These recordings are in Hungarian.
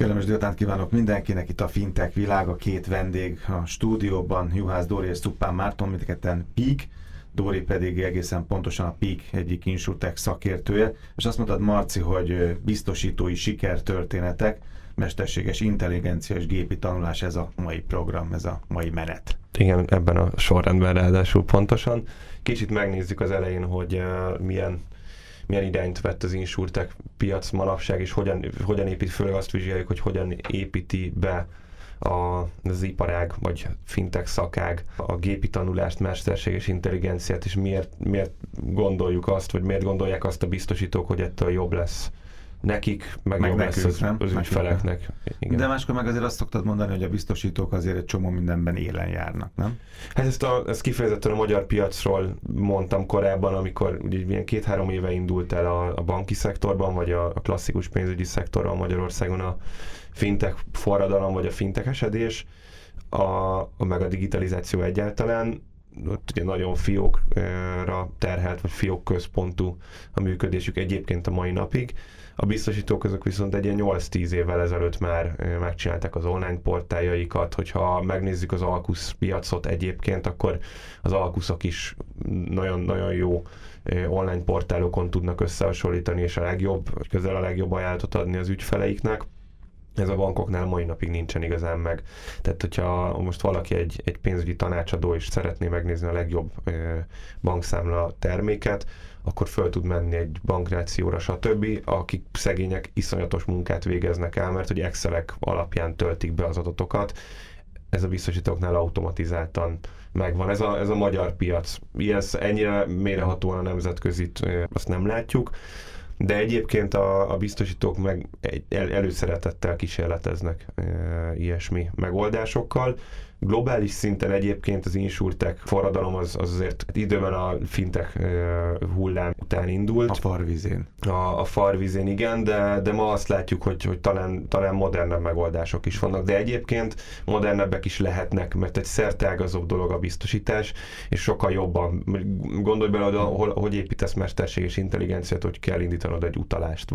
Kellemes délután kívánok mindenkinek, itt a Fintech Világ, a két vendég a stúdióban, Juhász Dorottya és Suppan Márton, mindketten PIK, Dori pedig egészen pontosan a PIK egyik Insurtech szakértője, és azt mondtad, Marci, hogy biztosítói sikertörténetek, mesterséges intelligencia és gépi tanulás, ez a mai program, ez a mai menet. Igen, ebben a sorrendben ráadásul pontosan. Kicsit megnézzük az elején, hogy milyen irányt vett az Insurtech piac manapság, és hogyan épít, főleg azt vizsgáljuk, hogy hogyan építi be az iparág, vagy fintech szakág a gépi tanulást, mesterséges intelligenciát, és miért gondoljuk azt, vagy miért gondolják azt a biztosítók, hogy ettől jobb lesz nekik, meg jobb nekünk, lesz az ügyfeleknek. Igen. De máskor meg azért azt szoktad mondani, hogy a biztosítók azért egy csomó mindenben élen járnak, nem? Hát ezt kifejezetten a magyar piacról mondtam korábban, amikor ugye 2-3 éve indult el a banki szektorban, vagy a klasszikus pénzügyi szektorban Magyarországon a fintech forradalom, vagy a fintech esedés, meg a digitalizáció egyáltalán. Ott ugye nagyon fiókra terhelt, vagy fiók központú a működésük egyébként a mai napig. A biztosítók azok viszont egy ilyen 8-10 évvel ezelőtt már megcsinálták az online portáljaikat, hogyha megnézzük az Alkusz piacot egyébként, akkor az Alkuszok is nagyon-nagyon jó online portálokon tudnak összehasonlítani, és közel a legjobb ajánlatot adni az ügyfeleiknek. Ez a bankoknál mai napig nincsen igazán meg. Tehát, hogyha most valaki egy pénzügyi tanácsadó is szeretné megnézni a legjobb bankszámla terméket, akkor föl tud menni egy bankrációra, stb., akik szegények iszonyatos munkát végeznek el, mert hogy Excelek alapján töltik be az adatokat. Ez a biztosítóknál automatizáltan megvan. Ez a magyar piac. Ennyire mélyrehatóan a nemzetközit azt nem látjuk. De egyébként a biztosítók meg előszeretettel kísérleteznek ilyesmi megoldásokkal. Globális szinten egyébként az Insurtech forradalom az azért időben a fintech hullám után indult. A farvizén. A farvizén, igen, de ma azt látjuk, hogy talán modernebb megoldások is vannak, de egyébként modernebbek is lehetnek, mert egy szerteágazóbb dolog a biztosítás, és sokkal jobban. Gondolj bele, hogy építesz mesterséges intelligenciát, hogy kell indítanod egy utalást,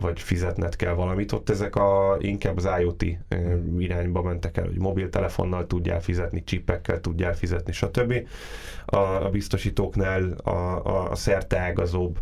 vagy fizetned kell valamit. Ott ezek inkább az IoT irányba mentek el, hogy mobiltelefonnal tudjál fizetni, csipekkel tudjál fizetni, stb. A biztosítóknál a szerteágazóbb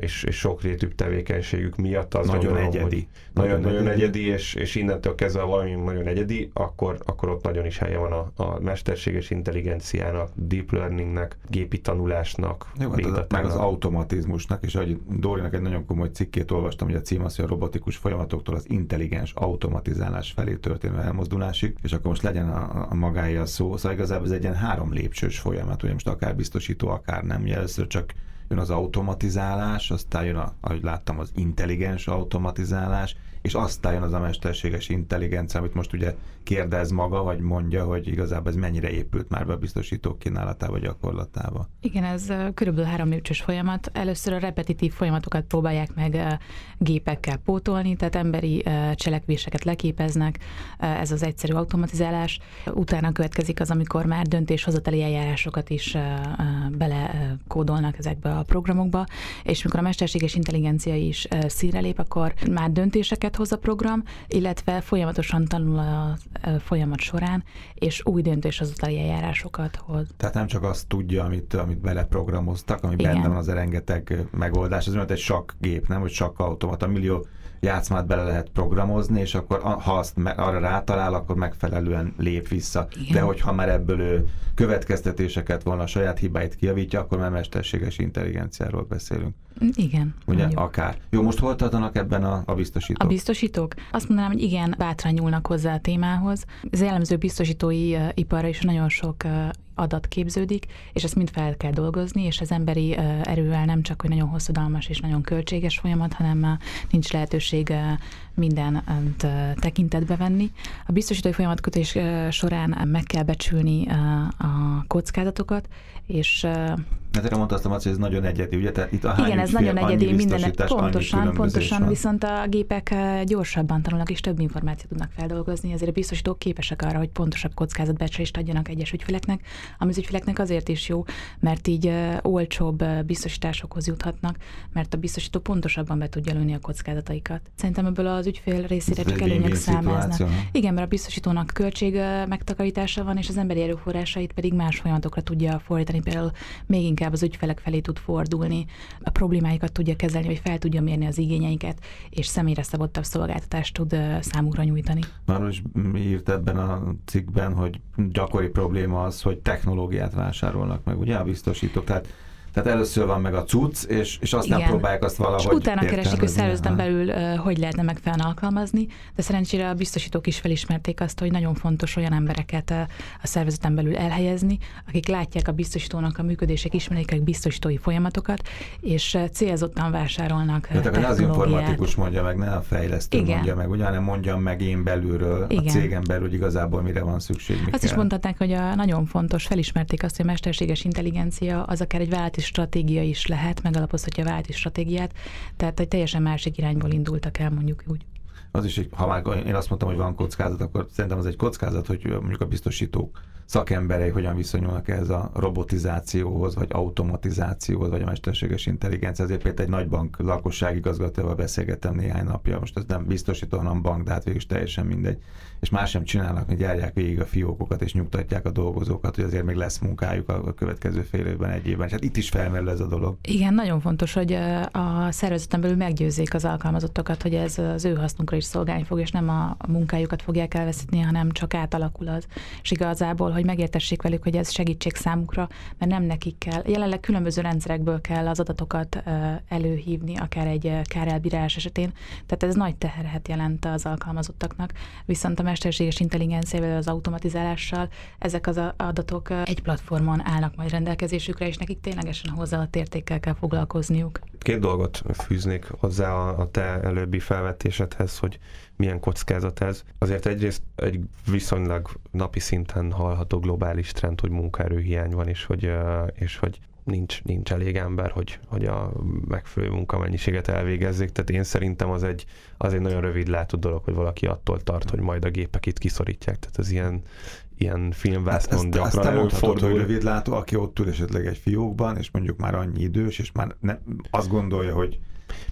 és sokrétűbb tevékenységük miatt az nagyon egyedi. Nagyon egyedi, és innentől kezdve valami nagyon egyedi, akkor ott nagyon is helye van a mesterséges intelligenciának, deep learningnek, gépi tanulásnak. Jó, meg az automatizmusnak, és ahogy Dorinak egy nagyon komoly cikkét olvastam, hogy a cím az, hogy a robotikus folyamatoktól az intelligens automatizálás felé történő elmozdulásig, és akkor most legyen a magáé a szó. Szóval igazából ez egy ilyen 3 lépcsős folyamat, ugye most akár biztosító, akár nem. Először csak jön az automatizálás, aztán jön, ahogy láttam, az intelligens automatizálás, és aztán jön az a mesterséges intelligencia, amit most ugye kérdez maga, vagy mondja, hogy igazából ez mennyire épült már be a biztosítók kínálatába, gyakorlatába. Igen, ez körülbelül 3 lépcsős folyamat. Először a repetitív folyamatokat próbálják meg gépekkel pótolni, tehát emberi cselekvéseket leképeznek, ez az egyszerű automatizálás. Utána következik az, amikor már döntéshozatali eljárásokat is belekódolnak ezekbe a programokba, és mikor a mesterséges intelligencia is színre lép, akkor már döntéseket hoz a program, illetve folyamatosan tanul a folyamat során, és új döntéshozatali eljárásokat hoz. Tehát nem csak azt tudja, amit beleprogramoztak, ami benne van, az a rengeteg megoldás. Ez olyan egy sakkgép, nem? Hogy sakkautomata, millió játszmát bele lehet programozni, és akkor ha azt arra rátalál, akkor megfelelően lép vissza. Igen. De hogyha már ebből következtetéseket volna, a saját hibáit kijavítja, akkor már mesterséges intelligenciáról beszélünk. Igen. Ugye? Akár. Jó, most hol tartanak ebben a biztosítók? A biztosítók? Azt mondanám, hogy igen, bátran nyúlnak hozzá a témához. Az jellemző biztosítói iparra is nagyon sok adat képződik, és ezt mind fel kell dolgozni, és az emberi erővel nem csak, hogy nagyon hosszadalmas és nagyon költséges folyamat, hanem nincs lehetőség mindent tekintetbe venni. A biztosítói folyamatkötés során meg kell becsülni a kockázatokat, és Hát erre mondta azt a Maci, hogy ez nagyon egyedi, ugye? Tehát itt a igen, ez nagyon egyedi, mindenek pontosan, viszont a gépek gyorsabban tanulnak, és több információt tudnak feldolgozni, ezért a biztosítók képesek arra, hogy pontosabb kockázatbecslést adjanak egyes ügyfeleknek, ami az ügyfeleknek azért is jó, mert így olcsóbb biztosításokhoz juthatnak, mert a biztosító pontosabban be tudja lőni a kockázataikat. Szerintem ebből az ügyfél részére csak előnyök számláznak. Igen, mert a biztosítónak költség megtakarítása van, és az emberi erőforrásait pedig más folyamatokra tudja fordítani, például még inkább az ügyfelek felé tud fordulni, a problémáikat tudja kezelni, vagy fel tudja mérni az igényeiket, és személyre szabottabb szolgáltatást tud számukra nyújtani. Arról is írt ebben a cikkben, hogy gyakori probléma az, hogy technológiát vásárolnak meg, ugye? A biztosítók. Tehát először van meg a cucc, és aztán igen, próbálják azt valahogy. És utána keresik, hogy szervezeten belül hogy lehetne megfelelően alkalmazni, de szerencsére a biztosítók is felismerték azt, hogy nagyon fontos olyan embereket a szervezeten belül elhelyezni, akik látják a biztosítónak a működések, ismerik biztosítói folyamatokat, és célzottan vásárolnak technológiát. Az informatikus mondja meg, ne a fejlesztő igen, mondja meg, ugye, hanem mondjam meg én belülről, igen, a cégen belül, hogy igazából mire van szükség. Azt kell. Is mondhatnák, hogy nagyon fontos, felismerték azt, hogy a mesterséges intelligencia az akár egy stratégia is lehet, megalapozhatja a váltás stratégiát, tehát egy teljesen másik irányból indultak el, mondjuk úgy. Az is, ha már én azt mondtam, hogy van kockázat, akkor szerintem az egy kockázat, hogy mondjuk a biztosítók szakemberei hogyan viszonyulnak ehhez a robotizációhoz, vagy automatizációhoz, vagy a mesterséges intelligencia. Ezért például egy nagy bank lakosságigazgatóval beszélgettem néhány napja, most ez nem biztosító, hanem bank, de hát végül is teljesen mindegy. És más sem csinálnak, hogy járják végig a fiókokat, és nyugtatják a dolgozókat, hogy azért még lesz munkájuk a következő fél évben, egy évben. És hát itt is felmerül ez a dolog. Igen, nagyon fontos, hogy a szervezeten belül meggyőzzék az alkalmazottakat, hogy ez az ő hasznunkra is szolgálni fog, és nem a munkájukat fogják elveszíteni, hanem csak átalakul az. És igazából, hogy megértessék velük, hogy ez segítség számukra, mert nem nekik kell. Jelenleg különböző rendszerekből kell az adatokat előhívni, akár egy kárelbírás esetén. Tehát ez nagy teherhet jelent az alkalmazottaknak. Viszont a mesterséges intelligenciával, az automatizálással ezek az adatok egy platformon állnak majd rendelkezésükre, és nekik ténylegesen hozzáadott értékkel kell foglalkozniuk. Két dolgot fűznék hozzá a te előbbi felvetésedhez, hogy milyen kockázat ez. Azért egyrészt egy viszonylag napi szinten hallható globális trend, hogy munkaerőhiány van, és hogy nincs elég ember, hogy a megfelelő munkamennyiséget elvégezzék. Tehát én szerintem az egy nagyon rövidlátó dolog, hogy valaki attól tart, hogy majd a gépek itt kiszorítják. Tehát az ilyen filmvásznon gyakran előfordul. Hogy rövidlátó, aki ott ül esetleg egy fiókban, és mondjuk már annyi idős, és már azt gondolja, hogy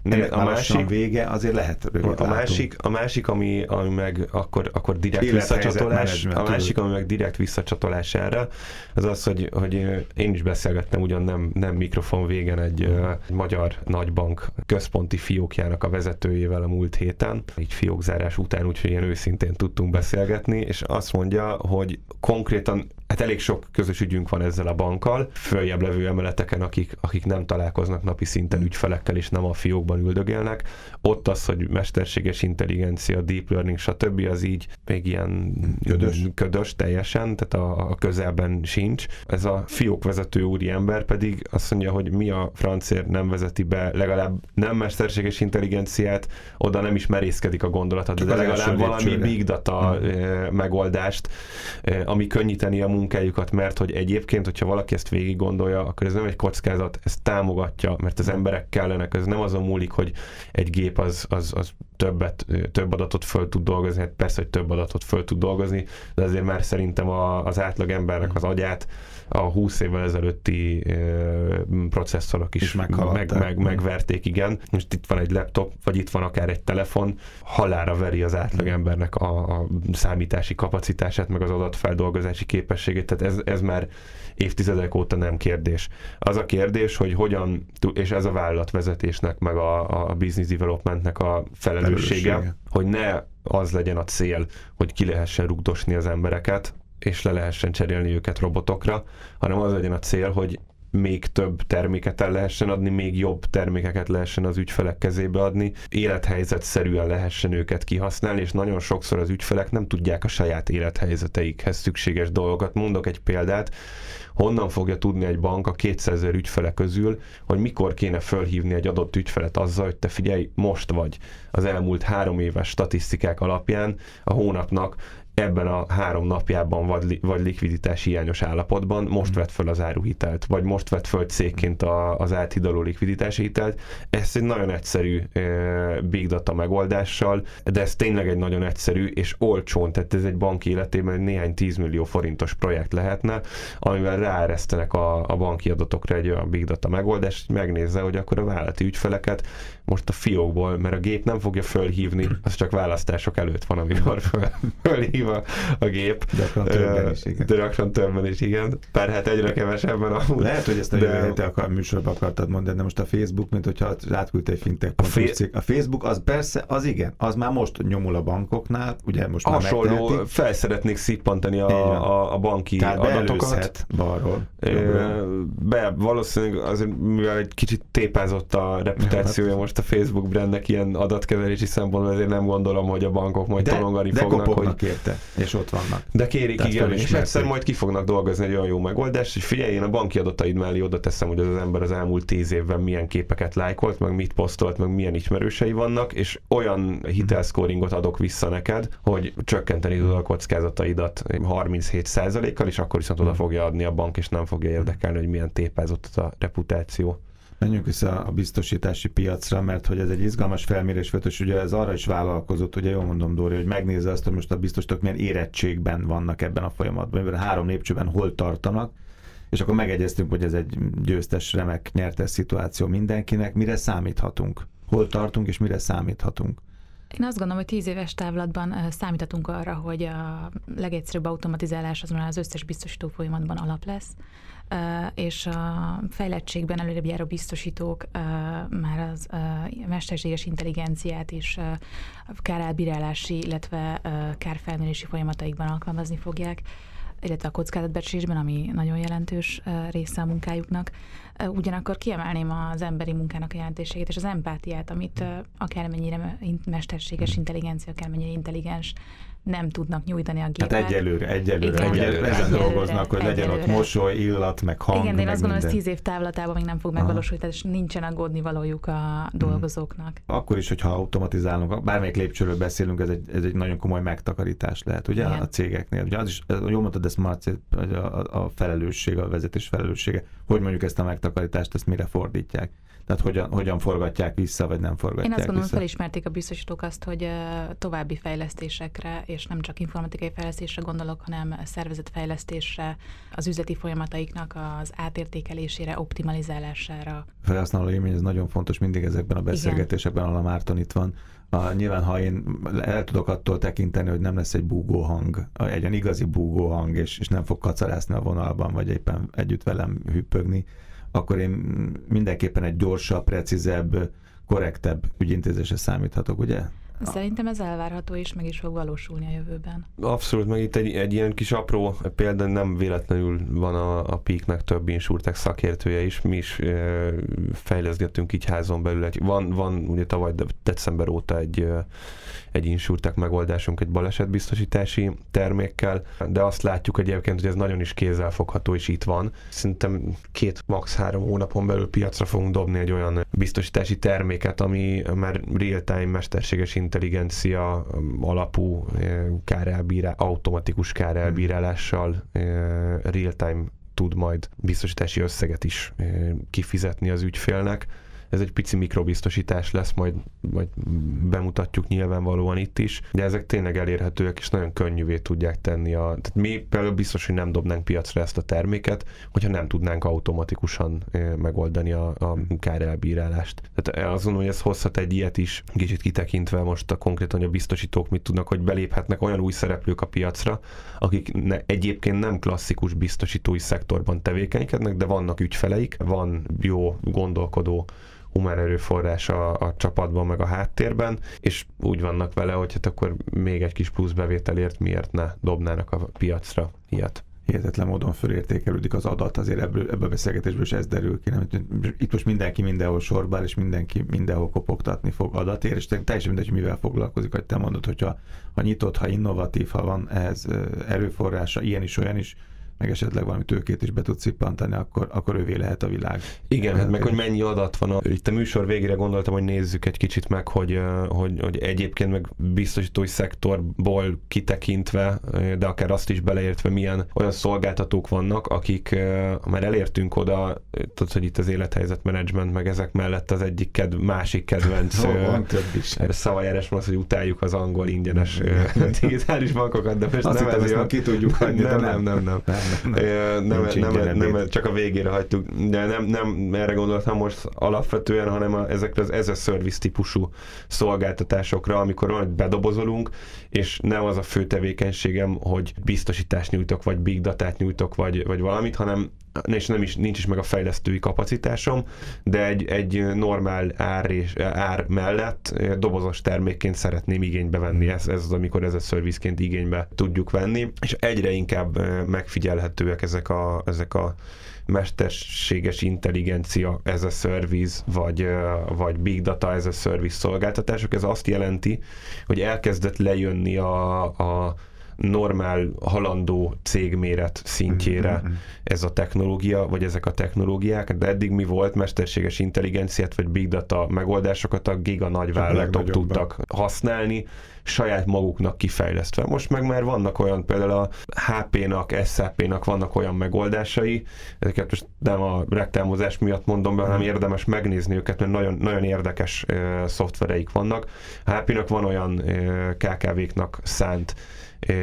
ennek a másik vége, azért lehet rövidlátó. A másik, ami meg akkor direkt visszacsatolás, erre, az az, hogy én is beszélgettem ugyan nem mikrofon végen egy magyar nagybank központi fiókjának a vezetőjével a múlt héten, így fiókzárás után, úgyhogy ilyen őszintén tudtunk beszélgetni, és azt mondja, hogy konkrétan hát elég sok közös ügyünk van ezzel a bankkal, följebb levő emeleteken, akik nem találkoznak napi szinten ügyfelekkel, és nem a fiókban üldögélnek. Ott az, hogy mesterséges intelligencia, deep learning, stb. Az így még ilyen ködös teljesen, tehát a közelben sincs. Ez a fiókvezető úriember pedig azt mondja, hogy mi a francért nem vezeti be legalább nem mesterséges intelligenciát, oda nem is merészkedik a gondolat, de legalább valami big data megoldást, ami könnyíteni a munkájukat, mert hogy egyébként, hogyha valaki ezt végig gondolja, akkor ez nem egy kockázat, ez támogatja, mert az emberek kellenek, ez nem azon múlik, hogy egy gép az több adatot föl tud dolgozni, hát persze, hogy több adatot föl tud dolgozni, de azért már szerintem az átlag embernek az agyát a 20 évvel ezelőtti processzorok is megverték, igen. Most itt van egy laptop, vagy itt van akár egy telefon, halálra veri az átlag embernek a számítási kapacitását, meg az adatfeldolgozási képességét, tehát ez már évtizedek óta nem kérdés. Az a kérdés, hogy hogyan, és ez a vállalatvezetésnek, meg a business developmentnek a felelőssége, hogy ne az legyen a cél, hogy ki lehessen rugdosni az embereket, és le lehessen cserélni őket robotokra, hanem az legyen a cél, hogy még több terméket el lehessen adni, még jobb termékeket lehessen az ügyfelek kezébe adni, élethelyzetszerűen lehessen őket kihasználni, és nagyon sokszor az ügyfelek nem tudják a saját élethelyzeteikhez szükséges dolgokat. Mondok egy példát, honnan fogja tudni egy bank a 200 000 ügyfele közül, hogy mikor kéne fölhívni egy adott ügyfelet azzal, hogy te figyelj, most vagy. Az elmúlt 3 éves statisztikák alapján a hónapnak ebben a 3 napjában vagy likviditás hiányos állapotban most vett föl az áruhitelt, vagy most vett föl cégként az áthidaló likviditási hitelt. Ez egy nagyon egyszerű big data megoldással, de ez tényleg egy nagyon egyszerű és olcsón, tehát ez egy bank életében egy néhány 10 millió forintos projekt lehetne, amivel ráeresztenek a banki adatokra egy olyan big data megoldást, hogy megnézze, hogy akkor a vállalati ügyfeleket most a fiókból, mert a gép nem fogja fölhívni, az csak választások előtt van, amikor fölhív a gép. De gyakran többen is, igen. Pár hát egyre kevesebben amúgy. Lehet, hogy ezt a jövő a műsorban akartad mondani, de most a Facebook, mint hogyha átküldte egy fintech cég. A Facebook az persze, az igen, az már most nyomul a bankoknál, ugye most már megtehetik. Fel szeretnék szippantani a banki adatokat. Balról. Valószínűleg azért, mivel egy kicsit tépazott a reputációja most a Facebook brandnek ilyen adatkezelési szempontból, ezért nem gondolom, hogy a bankok majd tolongani fognak. De kopognak érte, és ott vannak. De kérik, tehát igen, és egyszer majd ki fognak dolgozni egy olyan jó megoldást, hogy figyelj, én a banki adataid mellé oda teszem, hogy az az ember az elmúlt 10 évben milyen képeket lájkolt, meg mit posztolt, meg milyen ismerősei vannak, és olyan hitelszkóringot adok vissza neked, hogy csökkenteni tudod a kockázataidat 37%-kal, és akkor viszont oda fogja adni a bank, és nem fogja érdekelni, hogy milyen tépázott a reputáció. Menjünk vissza a biztosítási piacra, mert hogy ez egy izgalmas felmérés volt, és ugye ez arra is vállalkozott, ugye jól mondom, Dóri, hogy megnézze azt, hogy most a biztosítók milyen érettségben vannak ebben a folyamatban, mivel 3 lépcsőben hol tartanak, és akkor megegyeztünk, hogy ez egy győztes, remek, nyertes szituáció mindenkinek. Mire számíthatunk? Hol tartunk, és mire számíthatunk? Én azt gondolom, hogy 10 éves távlatban számíthatunk arra, hogy a legegyszerűbb automatizálás az már az összes biztosító folyamatban alap lesz, és a fejlettségben előrébb járó biztosítók már az mesterséges intelligenciát is kárelbírálási, illetve kárfelmérési folyamataikban alkalmazni fogják, illetve a kockázatbecsésben, ami nagyon jelentős része a munkájuknak. Ugyanakkor kiemelném az emberi munkának a jelentőségét és az empátiát, amit akármennyire mesterséges intelligencia, akármennyire intelligens nem tudnak nyújtani a gépek. Hát egyelőre ezen dolgoznak, hogy legyen ott mosoly, illat, meg hang. Igen, de én azt gondolom, ez 10 év távlatában még nem fog megvalósulni, és nincsen aggódni valójuk a dolgozóknak. Akkor is, hogyha automatizálunk, bármelyik lépcsőről beszélünk, ez egy nagyon komoly megtakarítás lehet, ugye? Igen. A cégeknél. Ugye az is, jól mondtad ezt, Marci, hogy a felelősség, a vezetés felelőssége, hogy mondjuk ezt a megtakarítást, ezt mire fordítják? Tehát hogyan forgatják vissza, vagy nem forgatják vissza? Én azt gondolom, hogy felismerték a biztosítók azt, hogy további fejlesztésekre, és nem csak informatikai fejlesztésre gondolok, hanem szervezetfejlesztésre, az üzleti folyamataiknak az átértékelésére, optimalizálására. Felhasználó élmény, ez nagyon fontos mindig ezekben a beszélgetésekben, ahol a Márton itt van. Nyilván, ha én el tudok attól tekinteni, hogy nem lesz egy búgóhang, egy olyan igazi búgóhang, és nem fog kacarászni a vonalban, vagy éppen együtt velem hüppögni, akkor én mindenképpen egy gyorsabb, precízebb, korrektebb ügyintézésre számíthatok, ugye? Szerintem ez elvárható, és meg is fog valósulni a jövőben. Abszolút, meg itt egy ilyen kis apró példa, nem véletlenül van a PIK-nek több Insurtech szakértője is, mi is fejleszgettünk így házon belül. Van ugye tavaly december óta egy Insurtech megoldásunk egy balesetbiztosítási termékkel, de azt látjuk egyébként, hogy ez nagyon is kézzelfogható, és itt van. Szerintem 2, max. 3 hónapon belül piacra fogunk dobni egy olyan biztosítási terméket, ami már real-time mesterséges intelligencia alapú automatikus kárelbírálással real-time tud majd biztosítási összeget is kifizetni az ügyfélnek. Ez egy pici mikrobiztosítás lesz, majd bemutatjuk nyilvánvalóan itt is, de ezek tényleg elérhetőek, és nagyon könnyűvé tudják tenni. Tehát mi például biztos, hogy nem dobnánk piacra ezt a terméket, hogyha nem tudnánk automatikusan megoldani a kárelbírálást. Tehát azon, hogy ez hozhat egy ilyet is, kicsit kitekintve most konkrétan, hogy a biztosítók mit tudnak, hogy beléphetnek olyan új szereplők a piacra, akik egyébként nem klasszikus biztosítói szektorban tevékenykednek, de vannak ügyfeleik, van jó gondolkodó humán erőforrás a csapatban, meg a háttérben, és úgy vannak vele, hogy hát akkor még egy kis plusz bevételért miért ne dobnának a piacra ilyet. Hihetetlen módon fölértékelődik az adat, azért ebből a beszélgetésből is ez derül ki. Nem? Itt most mindenki mindenhol sorbál, és mindenki mindenhol kopogtatni fog adatért, és teljesen mindegy, mivel foglalkozik, hogy te mondod, hogyha nyitott, ha innovatív, ha van ehhez erőforrása, ilyen is, olyan is, meg esetleg valami tőkét is be tud cippantani, akkor övé lehet a világ. Igen, hát meg hogy mennyi adat van. Itt a műsor végére gondoltam, hogy nézzük egy kicsit meg, hogy egyébként meg biztosítói szektorból kitekintve, de akár azt is beleértve, milyen olyan szolgáltatók vannak, akik már elértünk oda, tudod, hogy itt az élethelyzetmenedzsment, meg ezek mellett az egyik másik kedvenc szavajárásban az, hogy utáljuk az angol ingyenes digitális bankokat, de most nem ez a... Ki tudjuk adni, nem, csak a végére hagytuk, de nem erre gondoltam most alapvetően, hanem ezekre az as-a-service típusú szolgáltatásokra, amikor valamit bedobozolunk, és nem az a fő tevékenységem, hogy biztosítást nyújtok, vagy big datát nyújtok, vagy valamit, hanem és nincs is meg a fejlesztői kapacitásom, de egy normál ár mellett dobozos termékként szeretném igénybe venni. Ez az, amikor ez a serviceként igénybe tudjuk venni, és egyre inkább megfigyelhetőek ezek a mesterséges intelligencia as a service, vagy big data as a service szolgáltatások. Ez azt jelenti, hogy elkezdett lejönni a normál, halandó cégméret szintjére ez a technológia, vagy ezek a technológiák, de eddig mi volt? Mesterséges intelligenciát, vagy big data megoldásokat a giga nagyvállalatok tudtak használni, saját maguknak kifejlesztve. Most meg már vannak olyan, például a HP-nak, SAP-nak vannak olyan megoldásai, ezeket most nem a reklámozás miatt mondom be, hanem érdemes megnézni őket, mert nagyon, nagyon érdekes szoftvereik vannak. A HP-nak van olyan KKV-knak szánt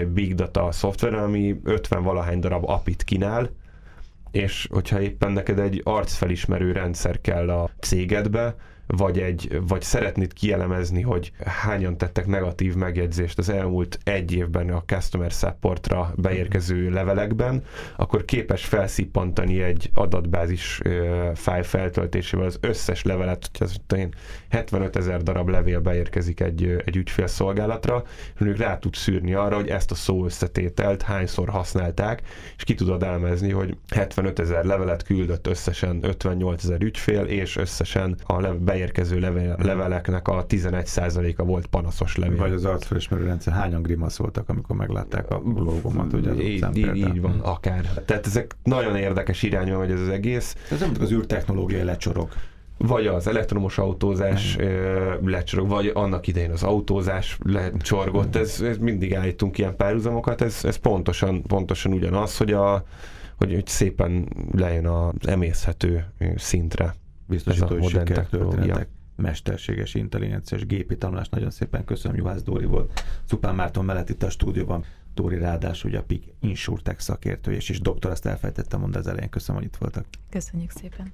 big data szoftver, ami 50-valahány darab API-t kínál, és hogyha éppen neked egy arcfelismerő rendszer kell a cégedbe, vagy szeretnéd kielemezni, hogy hányan tettek negatív megjegyzést az elmúlt egy évben a customer supportra beérkező levelekben, akkor képes felszippantani egy adatbázis fájl feltöltésével az összes levelet, hogy 75 000 darab levél beérkezik egy ügyfélszolgálatra, és ők rá tud szűrni arra, hogy ezt a szó összetételt hányszor használták, és ki tudod elemezni, hogy 75 000 levelet küldött összesen 58 000 ügyfél, és összesen a beérkező leveleknek a 11%-a volt panaszos levél. Vagy az arcfelismerő rendszer hányan grimaszoltak, amikor meglátták a logomat, ugye az utcán például. Így van, akár. Tehát ezek nagyon érdekes irányban megy ez az egész. Ez nem az űrtechnológia lecsorog. Vagy az elektromos autózás lecsorog, vagy annak idején az autózás lecsorgott. Ez mindig állítunk ilyen párhuzamokat, ez pontosan ugyanaz, hogy szépen lejön az emészhető szintre. Biztosítói sikertörténetek, mesterséges intelligencia és gépi tanulás. Nagyon szépen köszönöm, Juhász Dóri volt Suppan Márton mellett itt a stúdióban. Dóri ráadásul ugye a PIK Insurtech szakértője, és doktor, azt elfelejtettem mondani az elején. Köszönöm, hogy itt voltak. Köszönjük szépen.